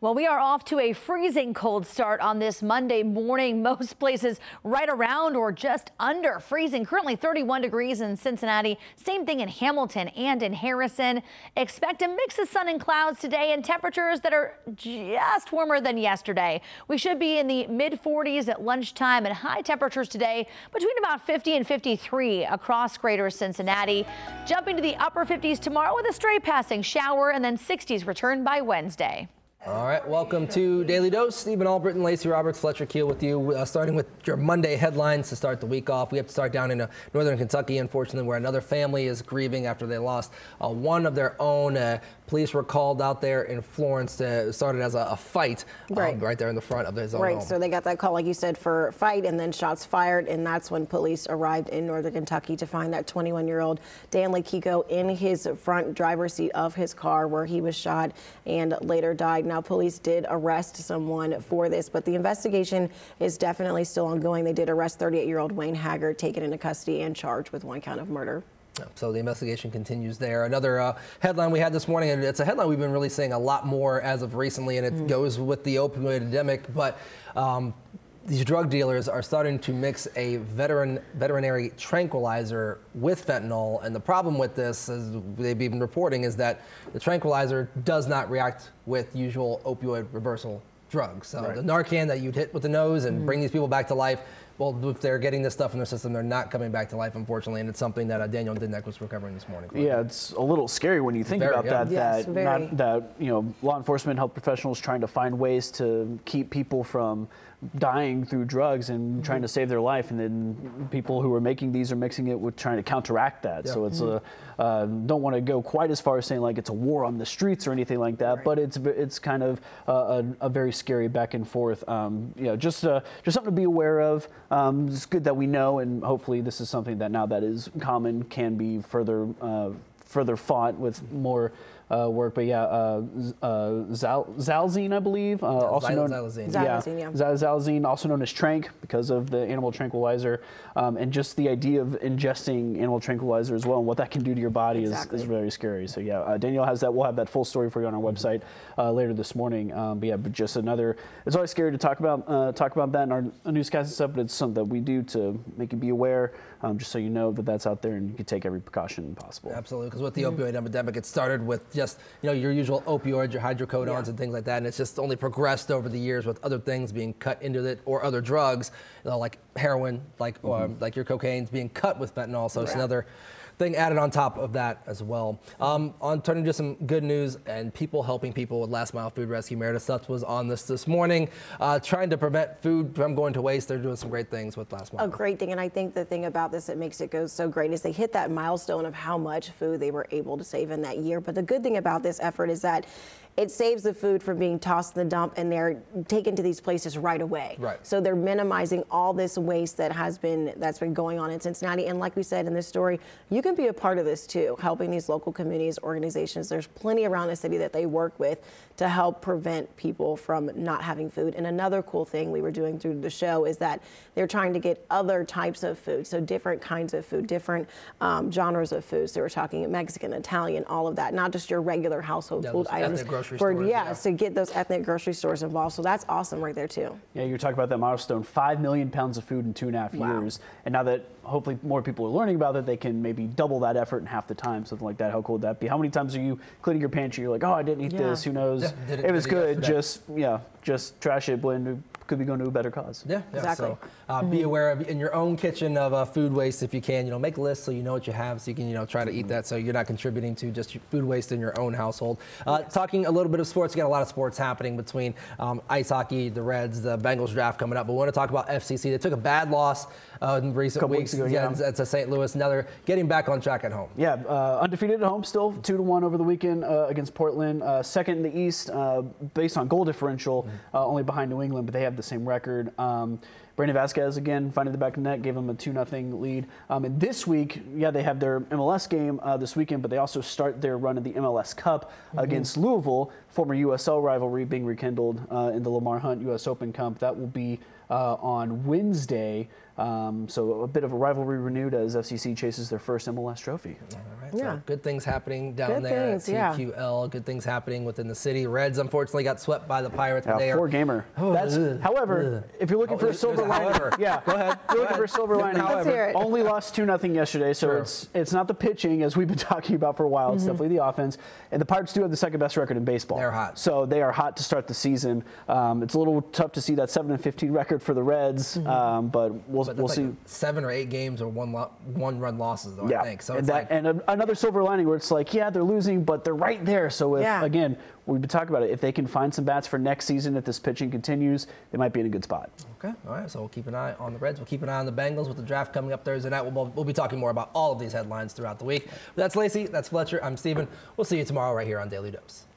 Well, we are off to a freezing cold start on this Monday morning. Most places right around or just under freezing. Currently 31 degrees in Cincinnati. Same thing in Hamilton and in Harrison. Expect a mix of sun and clouds today and temperatures that are just warmer than yesterday. We should be in the mid-40s at lunchtime and high temperatures today between about 50 and 53 across greater Cincinnati. Jumping to the upper 50s tomorrow with a stray passing shower and then 60s return by Wednesday. All right, welcome to Daily Dose. Steven Albritton, Lacey Roberts, Fletcher Keel with you. Starting with your Monday headlines to start the week off. We have to start down in Northern Kentucky, unfortunately, where another family is grieving after they lost one of their own. Police were called out there in Florence. It started as a fight right there in the front of his own home. So they got that call, like you said, for fight and then shots fired, and that's when police arrived in Northern Kentucky to find that 21-year-old Dan LeKiko in his front driver's seat of his car where he was shot and later died. Now, police did arrest someone for this, but the investigation is definitely still ongoing. They did arrest 38-year-old Wayne Haggard, taken into custody and charged with one count of murder. So the investigation continues there. Another headline we had this morning, and it's a headline we've been really seeing a lot more as of recently, and it goes with the opioid epidemic, but these drug dealers are starting to mix a veterinary tranquilizer with fentanyl, and the problem with this, as they've been reporting, is that the tranquilizer does not react with usual opioid reversal drugs. So the Narcan that you'd hit with the nose and bring these people back to life, well, if they're getting this stuff in their system, they're not coming back to life, unfortunately, and it's something that Daniel Dinek was recovering this morning. Yeah, it's a little scary when you think about that. Yes, law enforcement, health professionals trying to find ways to keep people from dying through drugs and trying to save their life, and then people who are making these are mixing it with trying to counteract that. Yeah. So it's don't want to go quite as far as saying like it's a war on the streets or anything like that, but it's kind of a very scary back and forth. Just something to be aware of. It's good that we know, and hopefully this is something that now that is common can be further fought with more work. But yeah, Zalzine, I believe, Zalzine, also known as Trank, because of the animal tranquilizer, and just the idea of ingesting animal tranquilizer as well, and what that can do to your body is very scary. So yeah, Danielle has that. We'll have that full story for you on our website later this morning. But just another. It's always scary to talk about that in our newscast and stuff, but it's something that we do to make you be aware, just so you know that that's out there and you can take every precaution possible. Absolutely. With the opioid epidemic, it started with just your usual opioids, your hydrocodones and things like that, and it's just only progressed over the years with other things being cut into it, or other drugs like heroin, like your cocaine's being cut with fentanyl. So it's another thing added on top of that as well. On turning to some good news and people helping people with Last Mile Food Rescue, Meredith Sutts was on this morning, trying to prevent food from going to waste. They're doing some great things with Last Mile. A great thing, and I think the thing about this that makes it go so great is they hit that milestone of how much food they were able to save in that year. But the good thing about this effort is that it saves the food from being tossed in the dump, and they're taken to these places right away. Right. So they're minimizing all this waste that's been going on in Cincinnati. And like we said in this story, you can be a part of this too, helping these local communities, organizations. There's plenty around the city that they work with to help prevent people from not having food. And another cool thing we were doing through the show is that they're trying to get other types of food, so different kinds of food, different genres of food. So we're talking Mexican, Italian, all of that, not just your regular household food items. To get those ethnic grocery stores involved. So that's awesome right there, too. Yeah, you're talking about that milestone, 5 million pounds of food in 2.5 years. And now that hopefully more people are learning about it, they can maybe double that effort in half the time, something like that. How cool would that be? How many times are you cleaning your pantry? You're like, oh, I didn't eat this. Who knows? Yeah, it was good. Just trash it, blend, could be going to a better cause. So be aware of in your own kitchen of food waste if you can. Make lists so you know what you have, so you can try to eat that, so you're not contributing to just your food waste in your own household. Talking a little bit of sports, you got a lot of sports happening between ice hockey, the Reds, the Bengals draft coming up. But we want to talk about FCC. They took a bad loss in recent weeks ago. It's a St. Louis. Now they're getting back on track at home. Yeah, undefeated at home still, 2-1 over the weekend against Portland. Second in the East based on goal differential, only behind New England, but they have the same record. Brandon Vasquez, again, finding the back of the net, gave him a 2-0 lead. And this week, they have their MLS game this weekend, but they also start their run in the MLS Cup against Louisville, former USL rivalry being rekindled in the Lamar Hunt US Open Cup. That will be on Wednesday. So a bit of a rivalry renewed as FCC chases their first MLS trophy. All right, so good things happening down there at TQL. Good things happening within the city. Reds, unfortunately, got swept by the Pirates. Yeah, four-gamer. However, if you're looking for a silver lining, go ahead. If you're looking for a silver lining, only lost 2-0 yesterday, so it's not the pitching, as we've been talking about for a while. It's definitely the offense. And the Pirates do have the second-best record in baseball. They're hot. So they are hot to start the season. It's a little tough to see that 7-15 record for the Reds, but we'll see. 7 or 8 games or one-run losses, though, I think. So it's another silver lining where it's like, they're losing, but they're right there. So, again, we've been talking about it. If they can find some bats for next season, if this pitching continues, they might be in a good spot. Okay. All right. So we'll keep an eye on the Reds. We'll keep an eye on the Bengals with the draft coming up Thursday night. We'll be talking more about all of these headlines throughout the week. But that's Lacey. That's Fletcher. I'm Steven. We'll see you tomorrow right here on Daily Dose.